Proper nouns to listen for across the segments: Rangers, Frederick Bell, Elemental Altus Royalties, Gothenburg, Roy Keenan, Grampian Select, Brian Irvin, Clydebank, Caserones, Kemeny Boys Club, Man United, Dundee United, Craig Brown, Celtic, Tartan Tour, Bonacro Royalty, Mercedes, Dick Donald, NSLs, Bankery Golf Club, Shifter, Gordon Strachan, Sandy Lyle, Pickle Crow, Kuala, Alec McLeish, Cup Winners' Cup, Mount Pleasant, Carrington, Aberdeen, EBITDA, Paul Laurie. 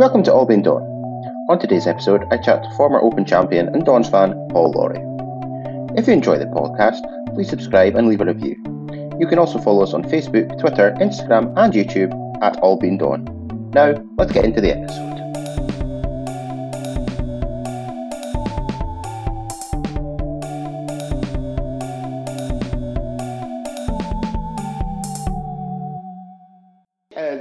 Welcome to All Been Done. On today's episode, I chat to former Open champion and Dons fan, Paul Laurie. If you enjoy the podcast, please subscribe and leave a review. You can also follow us on Facebook, Twitter, Instagram and YouTube at All Been Done. Now, let's get into the episode.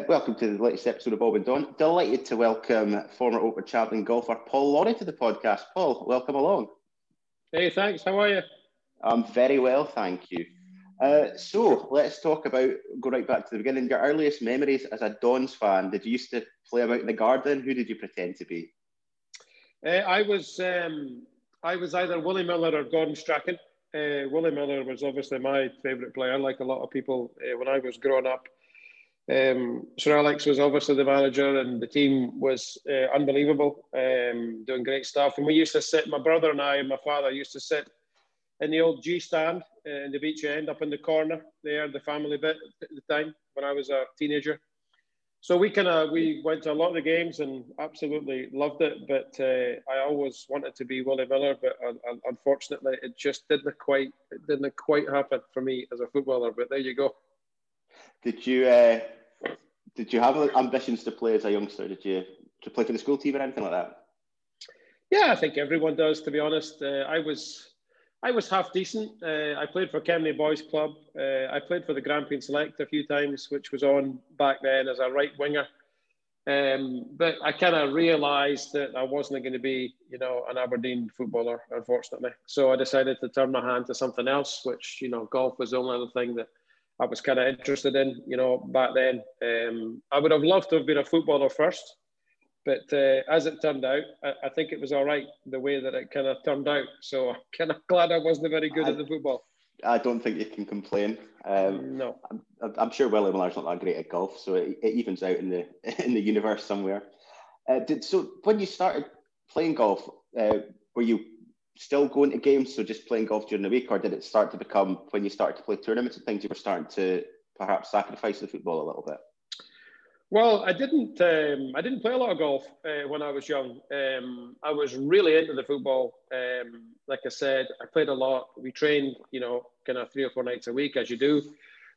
Welcome to the latest episode of All Been Done. Delighted to welcome former Open champion golfer Paul Laurie to the podcast. Paul, welcome along. Hey, thanks. How are you? I'm very well, thank you. So let's talk about, go right back to the beginning, your earliest memories as a Dons fan. Did you used to play about in the garden? Who did you pretend to be? I was either Willie Miller or Gordon Strachan. Willie Miller was obviously my favourite player, like a lot of people when I was growing up. Sir Alex was obviously the manager and the team was unbelievable, doing great stuff. And we used to sit, my brother and I and my father used to sit in the old G stand in the beach end up in the corner there, the family bit at the time when I was a teenager. So we went to a lot of the games and absolutely loved it. But I always wanted to be Willie Miller, but unfortunately it just didn't quite happen for me as a footballer. But there you go. Did you have ambitions to play as a youngster? Did you play for the school team or anything like that? Yeah, I think everyone does, to be honest. I was half decent. I played for Kemeny Boys Club. I played for the Grampian Select a few times, which was on back then as a right winger. But I kind of realised that I wasn't going to be, an Aberdeen footballer, unfortunately. So I decided to turn my hand to something else, which, golf was the only other thing that I was kind of interested in, back then. I would have loved to have been a footballer first, but as it turned out, I think it was all right, the way that it kind of turned out. So I'm kind of glad I wasn't very good at the football. I don't think you can complain. No. I'm sure Willie Miller's not that great at golf, so it evens out in the universe somewhere. So when you started playing golf, were you still going to games, so just playing golf during the week, or did it start to become, when you started to play tournaments and things, you were starting to perhaps sacrifice the football a little bit? Well, I didn't play a lot of golf when I was young. I was really into the football. Like I said, I played a lot. We trained, kind of 3 or 4 nights a week, as you do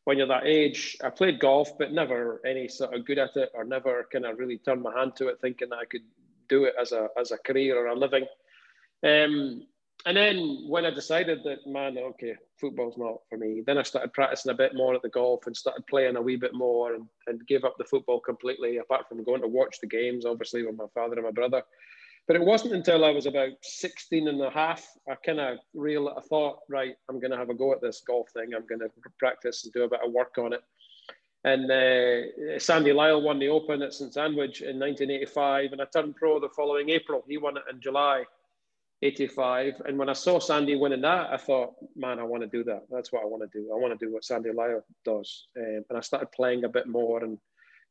when you're that age. I played golf, but never any sort of good at it, or never kind of really turned my hand to it, thinking that I could do it as a career or a living. And then when I decided that, football's not for me, then I started practicing a bit more at the golf and started playing a wee bit more and gave up the football completely, apart from going to watch the games, obviously, with my father and my brother. But it wasn't until I was about 16 and a half, I thought, right, I'm going to have a go at this golf thing. I'm going to practice and do a bit of work on it. And Sandy Lyle won the Open at St Sandwich in 1985, and I turned pro the following April. He won it in July 85, and when I saw Sandy winning that, I thought, man, I want to do that. That's what I want to do. I want to do what Sandy Lyle does. And I started playing a bit more and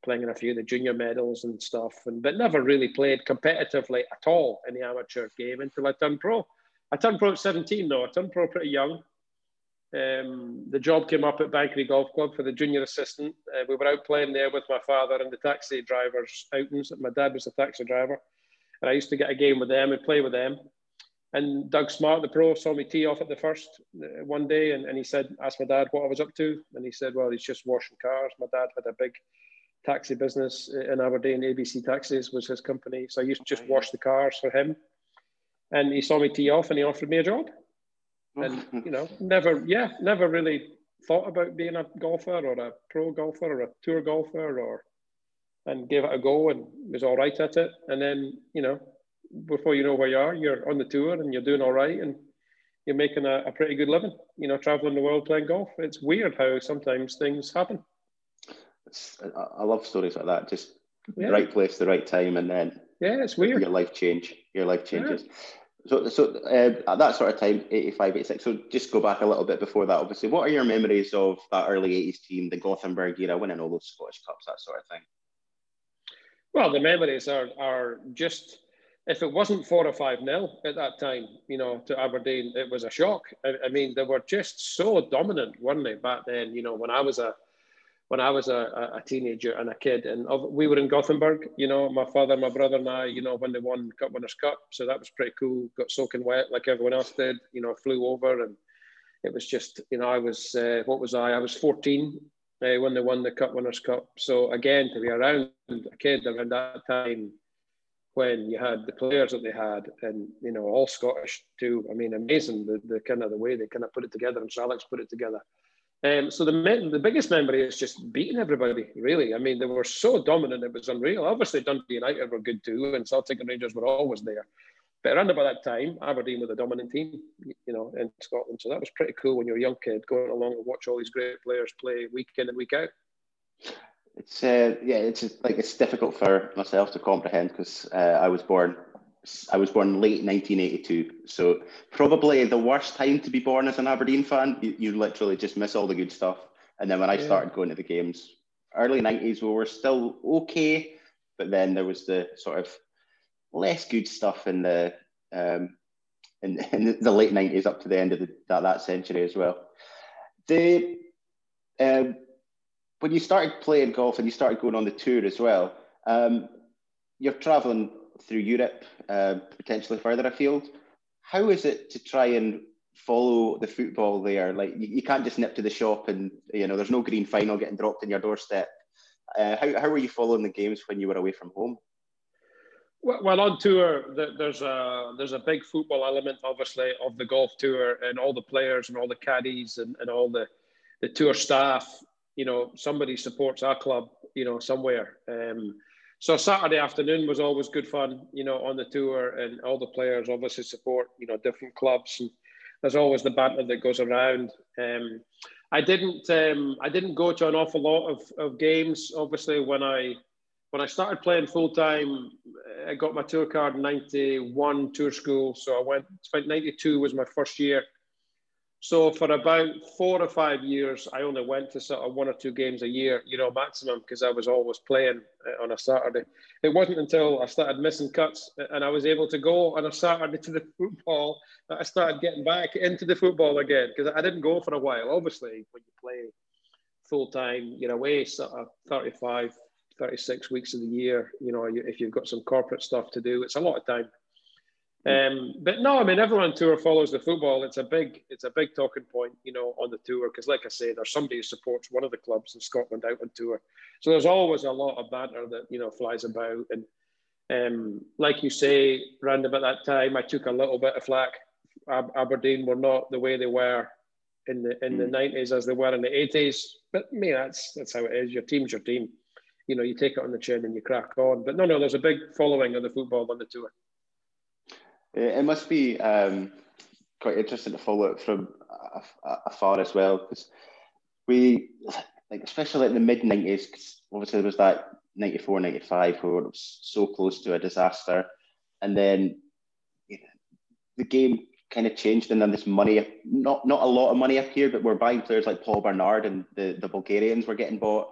playing in a few of the junior medals and stuff, but never really played competitively at all in the amateur game until I turned pro. I turned pro at 17 though. I turned pro pretty young. The job came up at Bankery Golf Club for the junior assistant. We were out playing there with my father and the taxi drivers outings. My dad was a taxi driver, and I used to get a game with them and play with them. And Doug Smart, the pro, saw me tee off at the first one day, and he asked my dad what I was up to. And he said, well, he's just washing cars. My dad had a big taxi business in Aberdeen. ABC Taxis was his company. So I used to just wash the cars for him. And he saw me tee off and he offered me a job. And, never really thought about being a golfer or a pro golfer or a tour golfer, and gave it a go and was all right at it. And then, before you know where you are, you're on the tour and you're doing all right and you're making a pretty good living, traveling the world playing golf. It's weird how sometimes things happen. I love stories like that, just the right place, the right time, and then it's weird. Your life changes. Yeah. So at that sort of time, 85, 86, so just go back a little bit before that, obviously. What are your memories of that early 80s team, the Gothenburg era, winning all those Scottish Cups, that sort of thing? Well, the memories are just... If it wasn't 4 or 5-0 at that time, to Aberdeen, it was a shock. I mean, they were just so dominant, weren't they, back then? When I was a when I was a teenager and a kid, and we were in Gothenburg, you know, my father, my brother and I, you know, when they won Cup Winners' Cup. So that was pretty cool. Got soaking wet like everyone else did, you know, flew over, and it was just, you know, I was, I was 14 when they won the Cup Winners' Cup. So again, to be around a kid around that time when you had the players that they had, and, you know, all Scottish too. I mean, amazing, the kind of the way they kind of put it together, and Sir Alex put it together. So the biggest memory is just beating everybody, really. I mean, they were so dominant, it was unreal. Obviously, Dundee United were good too, and Celtic and Rangers were always there. But around about that time, Aberdeen were the dominant team, you know, in Scotland. So that was pretty cool when you're a young kid, going along and watch all these great players play week in and week out. It's, yeah, it's difficult for myself to comprehend, because I was born late 1982, so probably the worst time to be born as an Aberdeen fan. You literally just miss all the good stuff. And then when I started going to the games, early 90s, we were still okay, but then there was the sort of less good stuff in the in the late 90s up to the end of that century as well. When you started playing golf and you started going on the tour as well, you're travelling through Europe, potentially further afield. How is it to try and follow the football there? Like, you can't just nip to the shop and, you know, there's no green final getting dropped on your doorstep. How were you following the games when you were away from home? Well, on tour, there's a big football element, obviously, of the golf tour, and all the players and all the caddies and all the tour staff, you know, somebody supports our club, you know, somewhere. So Saturday afternoon was always good fun, you know, on the tour, and all the players obviously support, you know, different clubs, and there's always the banter that goes around. I didn't go to an awful lot of games. Obviously, when I started playing full time, I got my tour card in 91 tour school, so I went. 92 was my first year. So for about 4 or 5 years, I only went to sort of 1 or 2 games a year, you know, maximum, because I was always playing on a Saturday. It wasn't until I started missing cuts and I was able to go on a Saturday to the football that I started getting back into the football again, because I didn't go for a while. Obviously, when you play full-time, you're away sort of 35, 36 weeks of the year, you know, if you've got some corporate stuff to do, it's a lot of time. But no, I mean, everyone on tour follows the football. It's a big talking point, you know, on the tour, because like I say, there's somebody who supports one of the clubs in Scotland out on tour. So there's always a lot of banter that, you know, flies about. And like you say, round about that time, I took a little bit of flack. Aberdeen were not the way they were in the 90s as they were in the 80s. But I mean, that's how it is. Your team's your team. You know, you take it on the chin and you crack on. But no, there's a big following of the football on the tour. It must be quite interesting to follow it from afar as well, because especially in the mid-90s, because obviously there was that 94, 95 where it was so close to a disaster, and then, you know, the game kind of changed, and then this money, not a lot of money appeared, but we're buying players like Paul Bernard, and the Bulgarians were getting bought.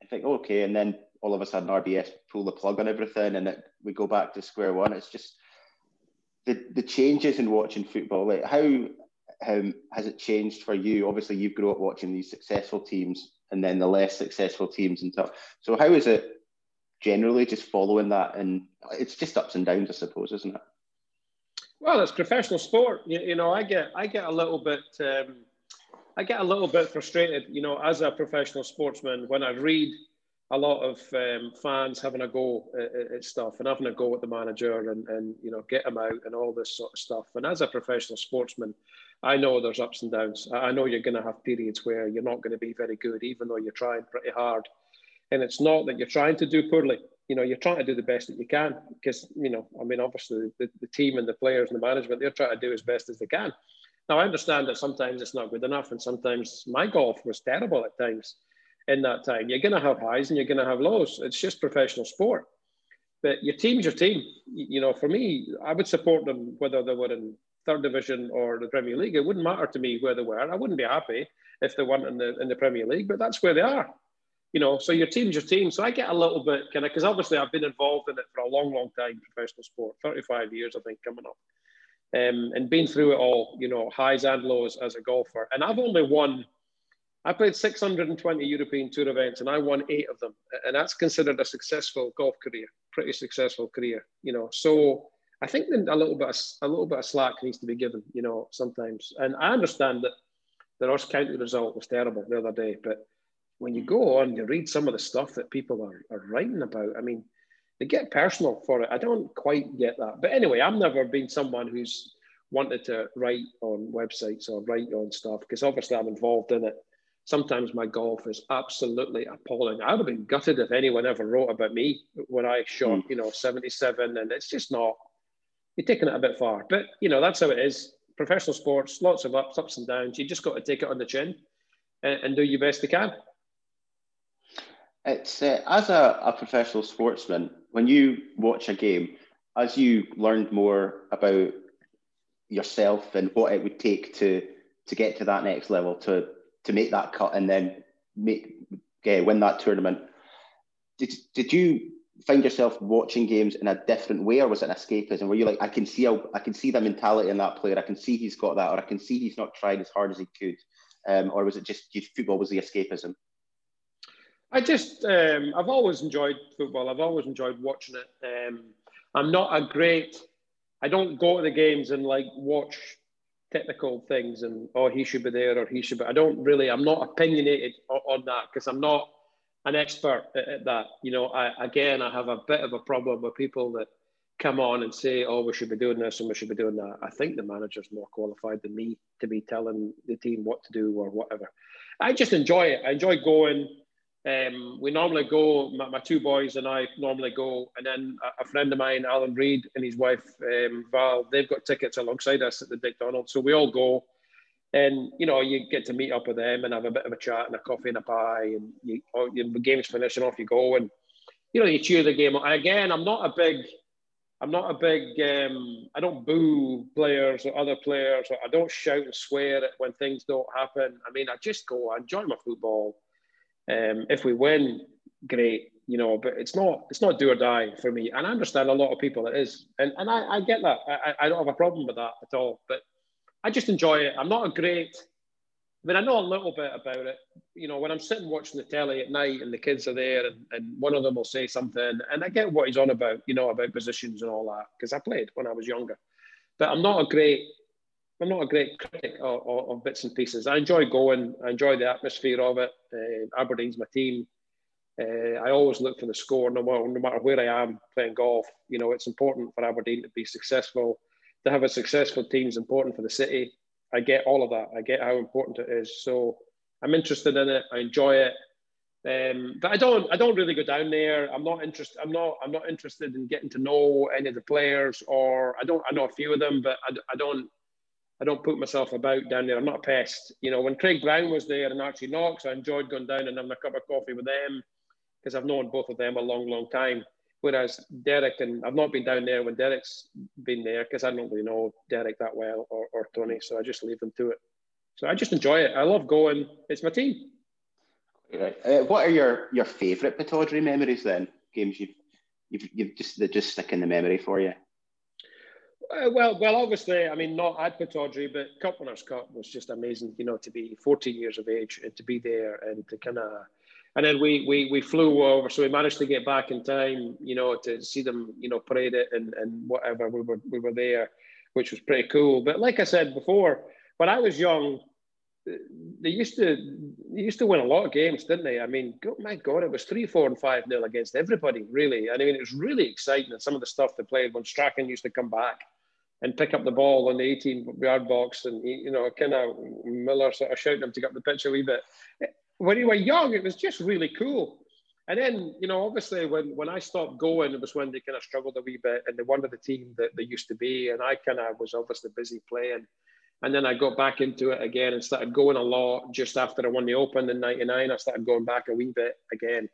I think, okay, and then all of a sudden RBS pull the plug on everything, and we go back to square one. It's just... The changes in watching football, like how has it changed for you? Obviously, you grew up watching these successful teams and then the less successful teams and stuff. So how is it generally just following that? And it's just ups and downs, I suppose, isn't it? Well, it's professional sport. You know, I get a little bit frustrated, you know, as a professional sportsman, when I read a lot of fans having a go at stuff and having a go at the manager and you know, get him out and all this sort of stuff. And as a professional sportsman, I know there's ups and downs. I know you're going to have periods where you're not going to be very good, even though you're trying pretty hard. And it's not that you're trying to do poorly. You know, you're trying to do the best that you can because, you know, I mean, obviously the team and the players and the management, they're trying to do as best as they can. Now, I understand that sometimes it's not good enough, and sometimes my golf was terrible at times. In that time, you're going to have highs and you're going to have lows. It's just professional sport. But your team's your team. You know, for me, I would support them whether they were in third division or the Premier League. It wouldn't matter to me where they were. I wouldn't be happy if they weren't in the Premier League, but that's where they are. You know, so your team's your team. So I get a little bit kind of, because obviously I've been involved in it for a long, long time, professional sport, 35 years, I think, coming up. And been through it all, you know, highs and lows as a golfer. And I've only won I played 620 European Tour events and I won 8 of them. And that's considered a successful golf career, pretty successful career, you know. So I think that a little bit of slack needs to be given, you know, sometimes. And I understand that the Ross County result was terrible the other day, but when you go on, you read some of the stuff that people are writing about. I mean, they get personal for it. I don't quite get that. But anyway, I've never been someone who's wanted to write on websites or write on stuff, because obviously I'm involved in it. Sometimes my golf is absolutely appalling. I would have been gutted if anyone ever wrote about me when I shot, you know, 77, and it's just not, you're taking it a bit far. But, you know, that's how it is. Professional sports, lots of ups and downs. You just got to take it on the chin and do your best you can. It's as a professional sportsman, when you watch a game, as you learned more about yourself and what it would take to get to that next level, to make that cut and then win that tournament, did you find yourself watching games in a different way, or was it an escapism? Were you like, I can see the mentality in that player, I can see he's got that, or I can see he's not tried as hard as he could, or was it just football was the escapism? I just, I've always enjoyed football. I've always enjoyed watching it. I'm not a great, I don't go to the games and like watch technical things and, oh, he should be there or he should be, I don't really, I'm not opinionated on that because I'm not an expert at that. You know, I have a bit of a problem with people that come on and say, oh, we should be doing this and we should be doing that. I think the manager's more qualified than me to be telling the team what to do or whatever. I just enjoy it. I enjoy going. We normally go, my 2 boys and I normally go, and then a friend of mine, Alan Reid, and his wife, Val, they've got tickets alongside us at the Dick Donald, so we all go, and, you know, you get to meet up with them and have a bit of a chat and a coffee and a pie, and the game's finished and off you go, and, you know, you cheer the game. Again, I'm not a big, I don't boo players or other players, or I don't shout and swear when things don't happen. I mean, I just go, I enjoy my football. If we win, great, you know, but it's not do or die for me. And I understand a lot of people it is. And I get that. I don't have a problem with that at all. But I just enjoy it. I'm not a great... I mean, I know a little bit about it. You know, when I'm sitting watching the telly at night and the kids are there and one of them will say something and I get what he's on about, you know, about positions and all that, because I played when I was younger. But I'm not a great critic of bits and pieces. I enjoy going. I enjoy the atmosphere of it. Aberdeen's my team. I always look for the score, no matter where I am playing golf. You know, it's important for Aberdeen to be successful. To have a successful team is important for the city. I get all of that. I get how important it is. So I'm interested in it. I enjoy it. But I don't really go down there. I'm not interested in getting to know any of the players, or I know a few of them, but I don't put myself about down there. I'm not a pest. You know, when Craig Brown was there and Archie Knox, I enjoyed going down and having a cup of coffee with them because I've known both of them a long, long time. Whereas Derek, and I've not been down there when Derek's been there because I don't really know Derek that well or Tony, so I just leave them to it. So I just enjoy it. I love going. It's my team. Right. What are your favourite Pittodrie memories then? Games that just stick in the memory for you? Well, obviously, I mean, not at Pittodrie, but Cup Winners' Cup was just amazing, you know, to be 14 years of age and to be there and to kind of... And then we flew over, so we managed to get back in time, you know, to see them, you know, parade it and whatever. We were there, which was pretty cool. But like I said before, when I was young, they used to win a lot of games, didn't they? I mean, my God, it was 3, 4, and 5-0 against everybody, really. And I mean, it was really exciting. And some of the stuff they played when Strachan used to come back and pick up the ball on the 18-yard box, and you know, kind of Miller sort of shouting him to get up the pitch a wee bit. When you were young, it was just really cool. And then, you know, obviously when I stopped going, it was when they kind of struggled a wee bit and they weren't the team that they used to be. And I kind of was obviously busy playing. And then I got back into it again and started going a lot just after I won the Open in 99. I started going back a wee bit again.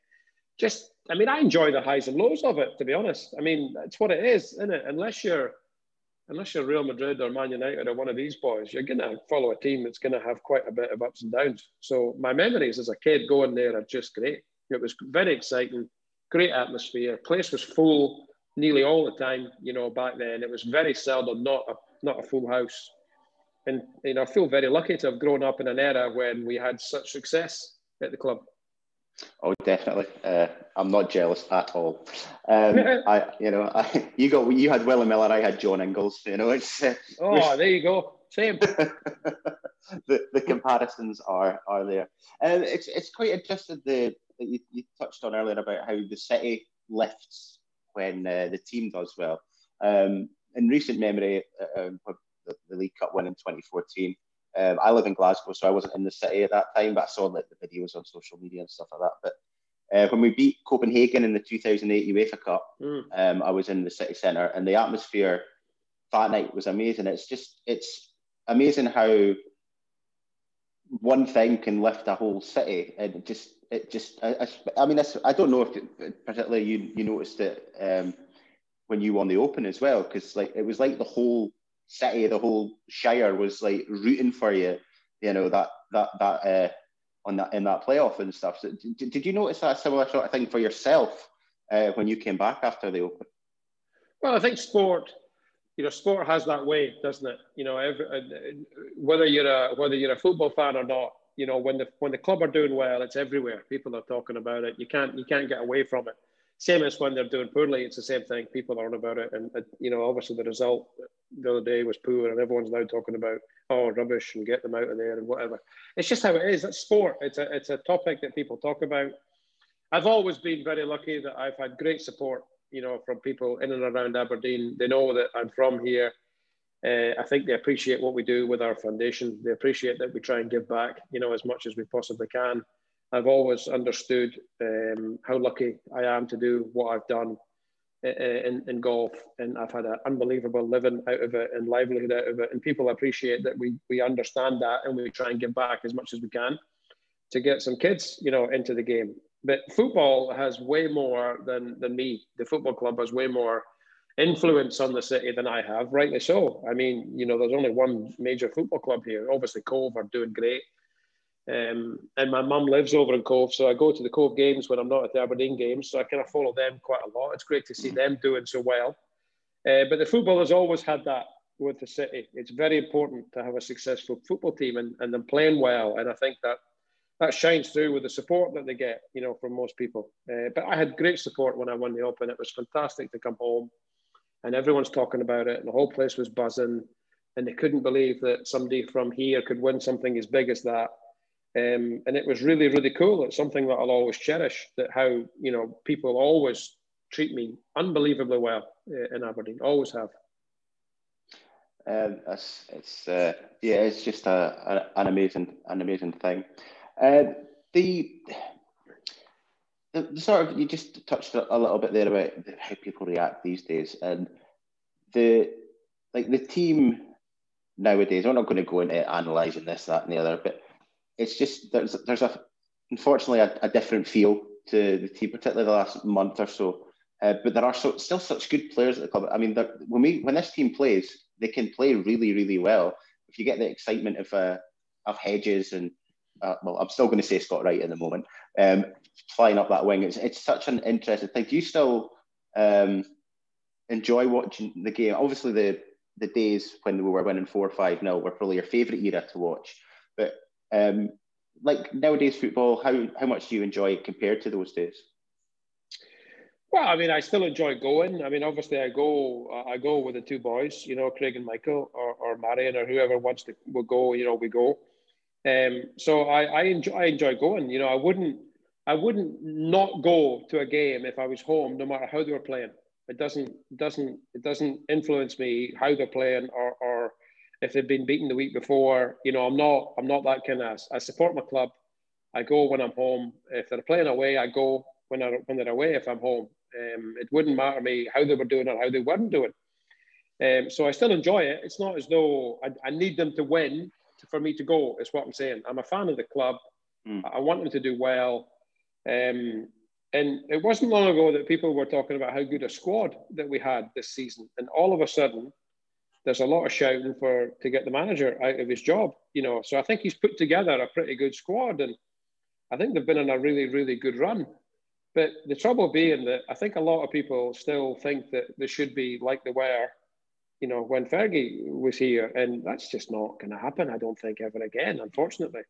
Just, I mean, I enjoy the highs and lows of it, to be honest. I mean, it's what it is, isn't it? Unless you're Real Madrid or Man United or one of these boys, you're going to follow a team that's going to have quite a bit of ups and downs. So my memories as a kid going there are just great. It was very exciting, great atmosphere. Place was full nearly all the time, you know, back then. It was very seldom, not a full house. And you know, I feel very lucky to have grown up in an era when we had such success at the club. Oh, definitely. I'm not jealous at all. You had Willie Miller, I had John Ingalls. You know, it's there you go, same. the comparisons are there. It's quite interesting that you touched on earlier about how the city lifts when the team does well. In recent memory, the League Cup win in 2014. I live in Glasgow, so I wasn't in the city at that time, but I saw like the videos on social media and stuff like that. But when we beat Copenhagen in the 2008 UEFA Cup, I was in the city centre, and the atmosphere that night was amazing. It's amazing how one thing can lift a whole city, and I don't know if particularly you noticed it when you won the Open as well, because like it was like the whole city, the whole shire was like rooting for you, you know, in that playoff and stuff. So did you notice that similar sort of thing for yourself when you came back after the Open? Well, I think sport has that way, doesn't it? You know, whether you're a football fan or not, you know, when the club are doing well, it's everywhere. People are talking about it. You can't get away from it. Same as when they're doing poorly, it's the same thing. People are on about it, and you know, obviously the result the other day was poor, and everyone's now talking about rubbish and get them out of there and whatever. It's just how it is. It's sport. It's a topic that people talk about. I've always been very lucky that I've had great support, you know, from people in and around Aberdeen. They know that I'm from here. I think they appreciate what we do with our foundation. They appreciate that we try and give back, you know, as much as we possibly can. I've always understood how lucky I am to do what I've done in golf, and I've had an unbelievable living out of it and livelihood out of it, and people appreciate that we understand that, and we try and give back as much as we can to get some kids, you know, into the game. But football has way more than me. The football club has way more influence on the city than I have, rightly so. I mean, you know, there's only one major football club here. Obviously, Cove are doing great. And my mum lives over in Cove, so I go to the Cove games when I'm not at the Aberdeen games, so I kind of follow them quite a lot. It's great to see them doing so well. But the football has always had that with the city. It's very important to have a successful football team and them playing well, and I think that shines through with the support that they get, you know, from most people. But I had great support when I won the Open. It was fantastic to come home, and everyone's talking about it, and the whole place was buzzing, and they couldn't believe that somebody from here could win something as big as that. And it was really, really cool. It's something that I'll always cherish, that how, you know, people always treat me unbelievably well in Aberdeen, always have. It's just an amazing thing. The sort of, you just touched a little bit there about how people react these days, and the team nowadays. I'm not going to go into analysing this, that, and the other, but it's just there's unfortunately a different feel to the team, particularly the last month or so. But there are still such good players at the club. I mean, when this team plays, they can play really, really well. If you get the excitement of Hedges and I'm still going to say Scott Wright at the moment, flying up that wing, it's such an interesting thing. Do you still enjoy watching the game? Obviously, the days when we were winning 4-5-0 were probably your favourite era to watch, but like nowadays football, how much do you enjoy it compared to those days? Well, I mean, I still enjoy going. I mean, obviously, I go with the two boys, you know, Craig and Michael, or Marion, or whoever wants to. We'll go, you know, we go. So I enjoy going. You know, I wouldn't not go to a game if I was home, no matter how they were playing. It doesn't influence me how they're playing or if they've been beaten the week before. You know, I'm not that kind of ass. I support my club. I go when I'm home. If they're playing away, I go when they're away if I'm home. It wouldn't matter to me how they were doing or how they weren't doing. So I still enjoy it. It's not as though I need them to win for me to go, is what I'm saying. I'm a fan of the club. I want them to do well. And it wasn't long ago that people were talking about how good a squad that we had this season. And all of a sudden, there's a lot of shouting to get the manager out of his job, you know. So I think he's put together a pretty good squad, and I think they've been on a really, really good run. But the trouble being that I think a lot of people still think that they should be like they were you know, when Fergie was here, and that's just not going to happen, I don't think, ever again, unfortunately.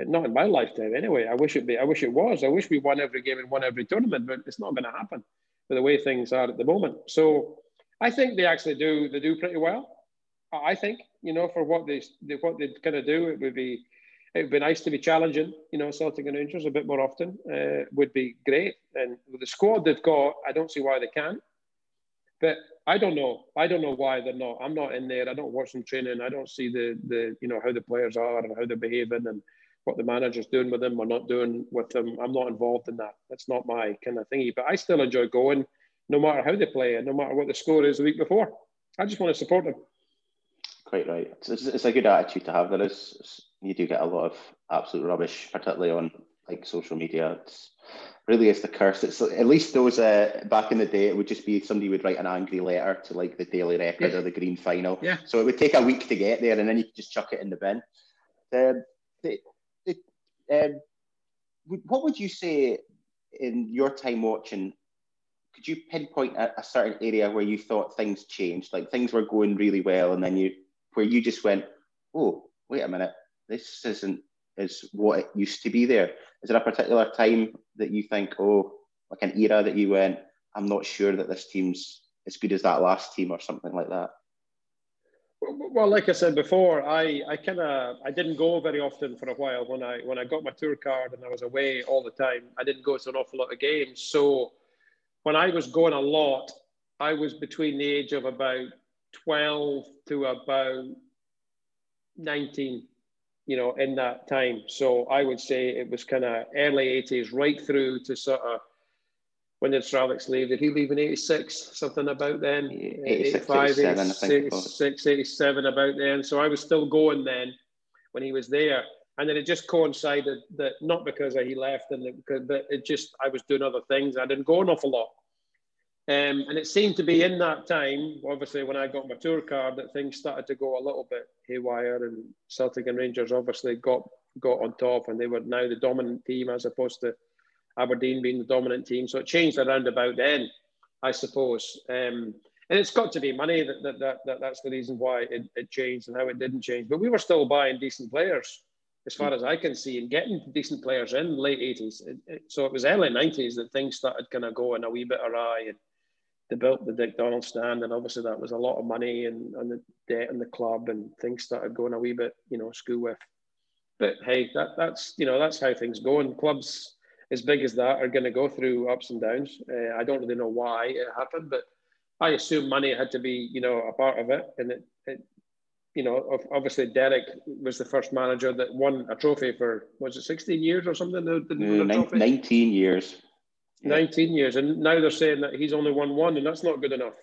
Not in my lifetime anyway. I wish it be. I wish it was. I wish we won every game and won every tournament, but it's not going to happen with the way things are at the moment. So I think they actually do. They do pretty well. I think, you know, for what they kind of do, it would be nice to be challenging. You know, Celtic and Rangers a bit more often would be great. And with the squad they've got, I don't see why they can't. But I don't know. I don't know why they're not. I'm not in there. I don't watch them training. I don't see the you know, how the players are and how they're behaving and what the manager's doing with them or not doing with them. I'm not involved in that. That's not my kind of thingy. But I still enjoy going, no matter how they play and no matter what the score is the week before. I just want to support them. Quite right. It's a good attitude to have. There is, you do get a lot of absolute rubbish, particularly on like social media. It's really is the curse. It's at least those back in the day, it would just be somebody would write an angry letter to like the Daily Record or the Green Final. Yeah. So it would take a week to get there, and then you could just chuck it in the bin. What would you say in your time watching, could you pinpoint a certain area where you thought things changed, like things were going really well and then where you just went, oh, wait a minute, this isn't is what it used to be there? Is there a particular time that you think, oh, like an era that you went, I'm not sure that this team's as good as that last team or something like that? Well, like I said before, I didn't go very often for a while. When I got my tour card and I was away all the time, I didn't go to an awful lot of games. So when I was going a lot, I was between the age of about 12 to about 19, you know, in that time. So I would say it was kind of early 80s right through to sort of, when did Sir Alex leave? Did he leave in 86? Something about then? 85, 86, 87, about then. So I was still going then when he was there. And then it just coincided that, not because he left, but it just, I was doing other things. I didn't go an awful lot. And it seemed to be in that time, obviously, when I got my tour card, that things started to go a little bit haywire, and Celtic and Rangers obviously got on top, and they were now the dominant team as opposed to Aberdeen being the dominant team. So it changed around about then, I suppose. And it's got to be money that's the reason why it changed and how it didn't change. But we were still buying decent players, as far as I can see, and getting decent players in the late 80s. So it was early 90s that things started kind of going a wee bit awry. And they built the Dick Donald stand, and obviously that was a lot of money and the debt in the club, and things started going a wee bit, you know, screw with. But hey, that's, you know, that's how things go. And clubs as big as that are going to go through ups and downs. I don't really know why it happened, but I assume money had to be, you know, a part of it. And it you know, obviously Derek was the first manager that won a trophy for, was it 16 years or something? Didn't win a trophy? 19 years. Yeah. 19 years. And now they're saying that he's only won one, and that's not good enough.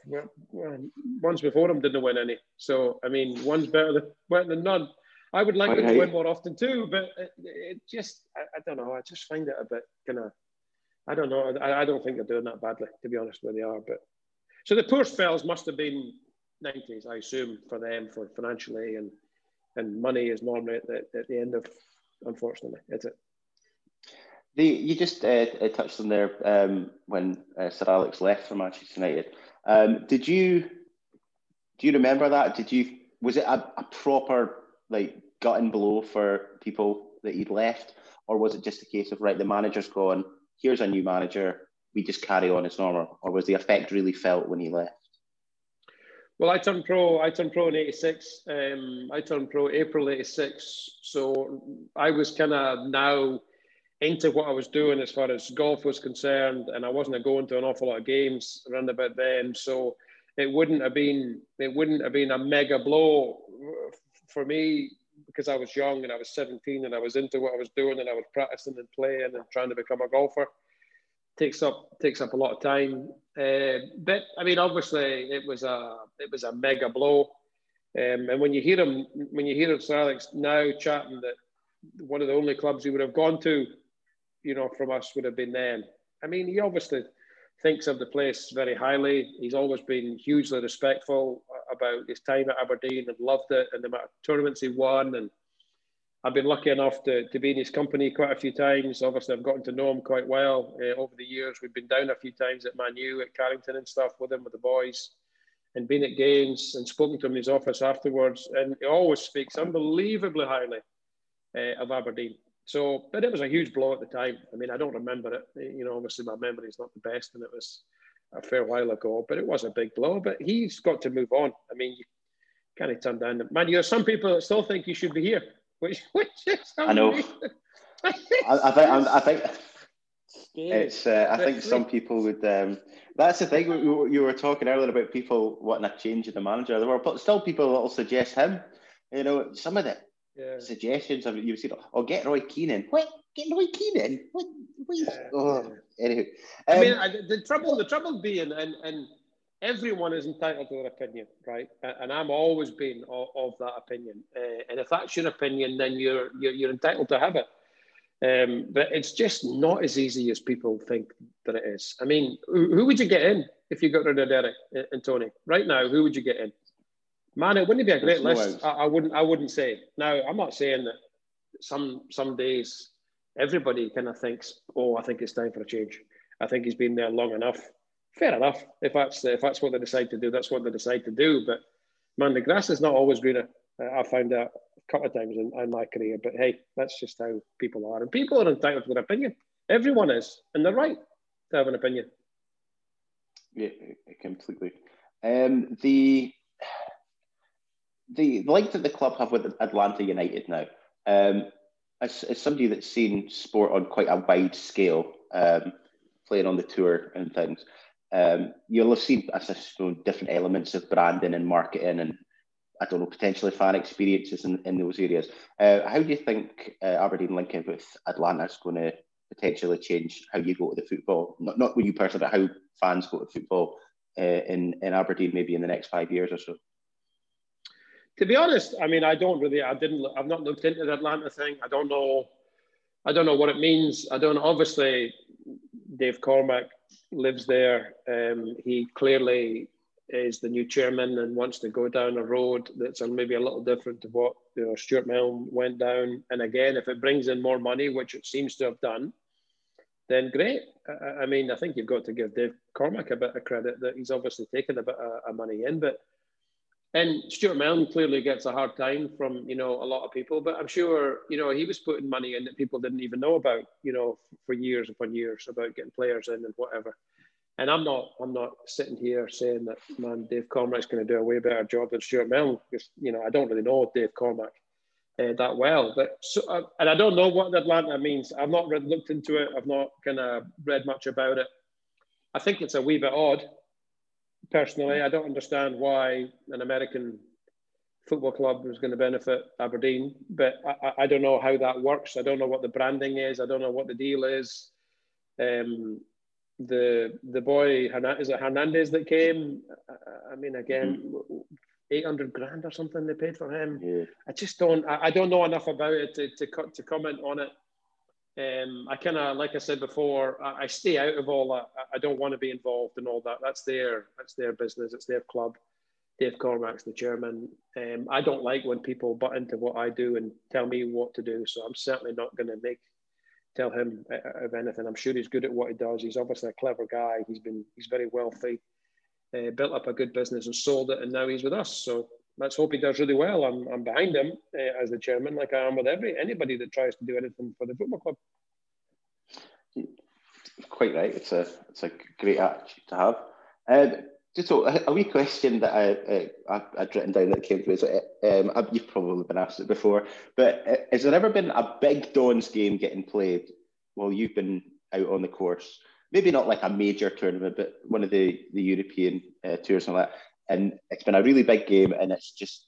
Well, ones before him didn't win any. So, I mean, one's better than none. I would like them to win more often too, but it just, I don't know. I just find it a bit kind of, I don't know. I don't think they're doing that badly, to be honest, where they are. But so the poor spells must have been 90s, I assume, for them, for financially, and money is normally at the end of, unfortunately, is it? You just touched on there when Sir Alex left for Manchester United. Do you remember that? Was it a proper, like, gutting blow for people that he'd left, or was it just a case of, right, the manager's gone, here's a new manager, we just carry on as normal? Or was the effect really felt when he left? Well, I turned pro in 86. I turned pro April 86, so I was kind of now into what I was doing as far as golf was concerned, and I wasn't going to an awful lot of games around about then, so it wouldn't have been a mega blow for me, because I was young and I was 17 and I was into what I was doing and I was practicing and playing and trying to become a golfer. Takes up a lot of time. But I mean, obviously it was a mega blow. And when you hear Sir Alex now chatting that one of the only clubs he would have gone to, you know, from us would have been them. I mean, he obviously thinks of the place very highly. He's always been hugely respectful about his time at Aberdeen and loved it, and the amount of tournaments he won. And I've been lucky enough to be in his company quite a few times. Obviously, I've gotten to know him quite well over the years. We've been down a few times at Man U, at Carrington and stuff with him, with the boys. and been at games and spoken to him in his office afterwards, and he always speaks unbelievably highly of Aberdeen. So, but it was a huge blow at the time. I mean, I don't remember it. You know, obviously my memory's not the best, and it was a fair while ago, but it was a big blow. But he's got to move on. I mean, you kind of turn down the man. You know, some people that still think you should be here, which is I know. I think. It's. I think some people would. That's the thing. You were talking earlier about people wanting a change in the manager. There were still people that will suggest him. You know, some of the suggestions of you've seen. Oh, get Roy Keenan. What? Get Roy Keenan? What? Anyway, I mean, the trouble being, and everyone is entitled to their opinion, right? And I'm always been of that opinion. And if that's your opinion, then you're entitled to have it. But it's just not as easy as people think that it is. I mean, who would you get in if you got rid of Derek and Tony right now? Who would you get in? Man, it wouldn't be a great list. I wouldn't say. Now, I'm not saying that some days everybody kind of thinks, oh, I think it's time for a change. I think he's been there long enough. Fair enough. If that's what they decide to do, that's what they decide to do. But man, the grass is not always greener. I found out a couple of times in my career, but hey, that's just how people are. And people are entitled to their opinion. Everyone is, and they're right to have an opinion. Yeah, completely. The link that the club have with Atlanta United now, as somebody that's seen sport on quite a wide scale, playing on the tour and things, you'll have seen different elements of branding and marketing and I don't know, potentially fan experiences in those areas. How do you think Aberdeen linking with Atlanta is going to potentially change how you go to the football? Not with you personally, but how fans go to football in Aberdeen maybe in the next 5 years or so? To be honest, I mean, I've not looked into the Atlanta thing. I don't know what it means. Obviously, Dave Cormack lives there. He clearly is the new chairman and wants to go down a road that's maybe a little different to what Stuart Mellon went down. And again, if it brings in more money, which it seems to have done, then great. I mean, I think you've got to give Dave Cormack a bit of credit that he's obviously taken a bit of money in. And Stuart Mellon clearly gets a hard time from, a lot of people, but I'm sure, he was putting money in that people didn't even know about, for years upon years about getting players in and whatever. And I'm not sitting here saying that, man, Dave Cormack's going to do a way better job than Stuart Mellon, because, I don't really know Dave Cormack that well. But and I don't know what Atlanta means. I've not looked into it. I've not kind of read much about it. I think it's a wee bit odd, personally. I don't understand why an American football club is going to benefit Aberdeen. But I don't know how that works. I don't know what the branding is. I don't know what the deal is. The boy, is it Hernandez that came? I mean, again, 800 grand or something they paid for him. Yeah. I don't know enough about it to comment on it. I kind of, like I said before, I stay out of all that. I don't want to be involved in all that. That's their business. It's their club. Dave Cormack's the chairman. I don't like when people butt into what I do and tell me what to do. So I'm certainly not going to tell him of anything. I'm sure he's good at what he does. He's obviously a clever guy. He's very wealthy, built up a good business and sold it, and now he's with us. So let's hope he does really well. I'm behind him as the chairman, like I am with anybody that tries to do anything for the football club. Quite right. It's a great attitude to have. Just a wee question that I'd written down that came to me. You've probably been asked it before, but has there ever been a big Dons game getting played while you've been out on the course? Maybe not like a major tournament, but one of the European tours and all that. And it's been a really big game, and it's just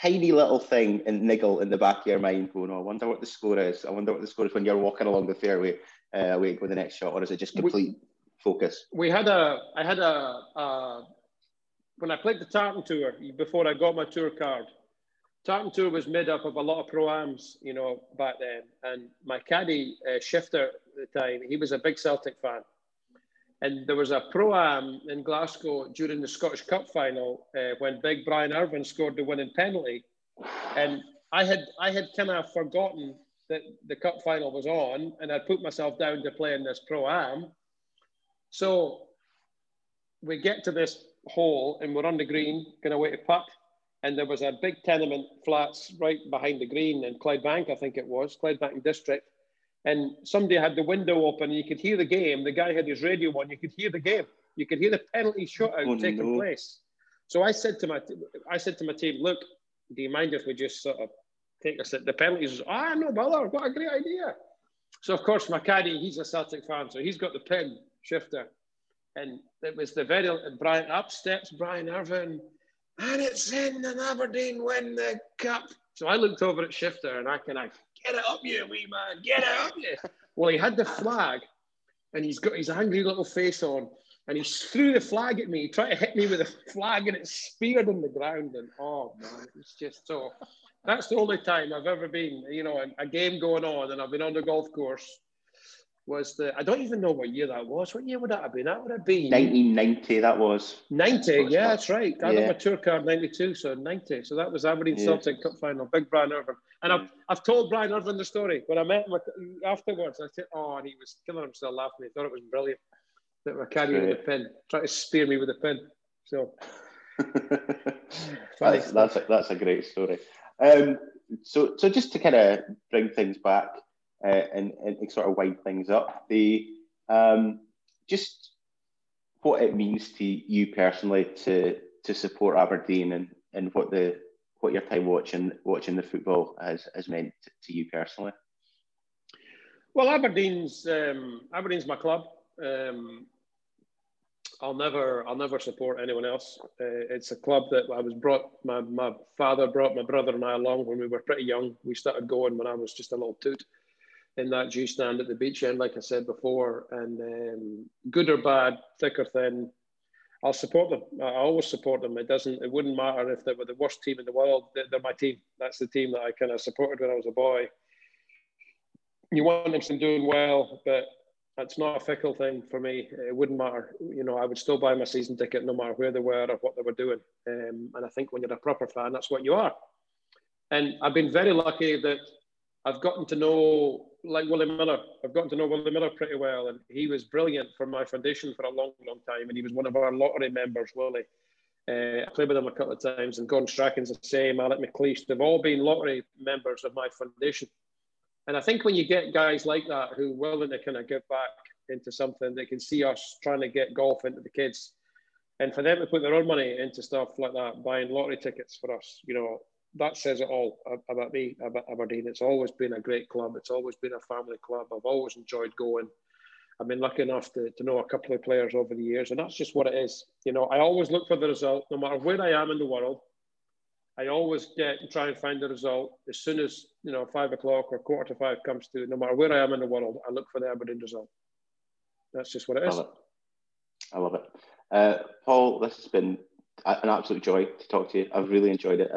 tiny little thing and niggle in the back of your mind going, oh, I wonder what the score is. I wonder what the score is when you're walking along the fairway waiting for the next shot, or is it just complete... focus. When I played the Tartan Tour, before I got my tour card, Tartan Tour was made up of a lot of pro-ams, back then. And my caddy, Shifter, at the time, he was a big Celtic fan. And there was a pro-am in Glasgow during the Scottish Cup final when big Brian Irvin scored the winning penalty. And I had kind of forgotten that the Cup final was on, and I'd put myself down to playing this pro-am. So we get to this hole and we're on the green, going away to putt. And there was a big tenement flats right behind the green in Clydebank, I think it was, Clydebank district. And somebody had the window open and you could hear the game. The guy had his radio on, you could hear the game. You could hear the penalty shootout taking place. So I said to my team, look, do you mind if we just sort of take a sit? The penalties, no bother, what a great idea. So of course, my caddy, he's a Celtic fan, so he's got the pin, Shifter. And it was the very, Brian, up steps Brian Irvin, and it's in, and Aberdeen win the cup. So I looked over at Shifter and I get it up you, wee man, get it up you. Well, he had the flag and he's got his angry little face on and he threw the flag at me. He tried to hit me with the flag and it speared in the ground. And oh man, it's just so, that's the only time I've ever been, you know, a game going on and I've been on the golf course. Was the, I don't even know what year that was. What year would that have been? That would have been 1990, that was. 90, yeah, that's right. I got my tour card 92, so 90. So that was Aberdeen Celtic Cup final, big Brian Irvin. And I've told Brian Irvin the story. When I met him afterwards, I said, oh, and he was killing himself laughing. He thought it was brilliant that we're carrying the pin, trying to spear me with the pin. So that's a great story. So just to kind of bring things back, and sort of wind things up, the just what it means to you personally to support Aberdeen, and what your time watching the football has meant to you personally. Well, Aberdeen's my club. I'll never support anyone else. It's a club that I was brought. My father brought my brother and I along when we were pretty young. We started going when I was just a little toot, in that G stand at the beach end, like I said before. And good or bad, thick or thin, I'll support them. I always support them. It wouldn't matter if they were the worst team in the world. They're my team. That's the team that I kind of supported when I was a boy. You want them to doing well, but that's not a fickle thing for me. It wouldn't matter. You know, I would still buy my season ticket no matter where they were or what they were doing. And I think when you're a proper fan, that's what you are. And I've been very lucky that I've gotten to know, like Willie Miller, I've gotten to know Willie Miller pretty well, and he was brilliant for my foundation for a long, long time, and he was one of our lottery members, Willie. I played with him a couple of times, and Gordon Strachan's the same, Alec McLeish, they've all been lottery members of my foundation. And I think when you get guys like that who are willing to kind of get back into something, they can see us trying to get golf into the kids. And for them to put their own money into stuff like that, buying lottery tickets for us, you know, that says it all about me, about Aberdeen. It's always been a great club. It's always been a family club. I've always enjoyed going. I've been lucky enough to know a couple of players over the years, and that's just what it is. You know, I always look for the result, no matter where I am in the world. I always get and try and find the result as soon as, you know, 5 o'clock or 4:45 comes to. No matter where I am in the world, I look for the Aberdeen result. That's just what it is. I love it. Paul, this has been an absolute joy to talk to you. I've really enjoyed it.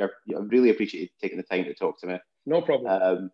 I really appreciate you taking the time to talk to me. No problem.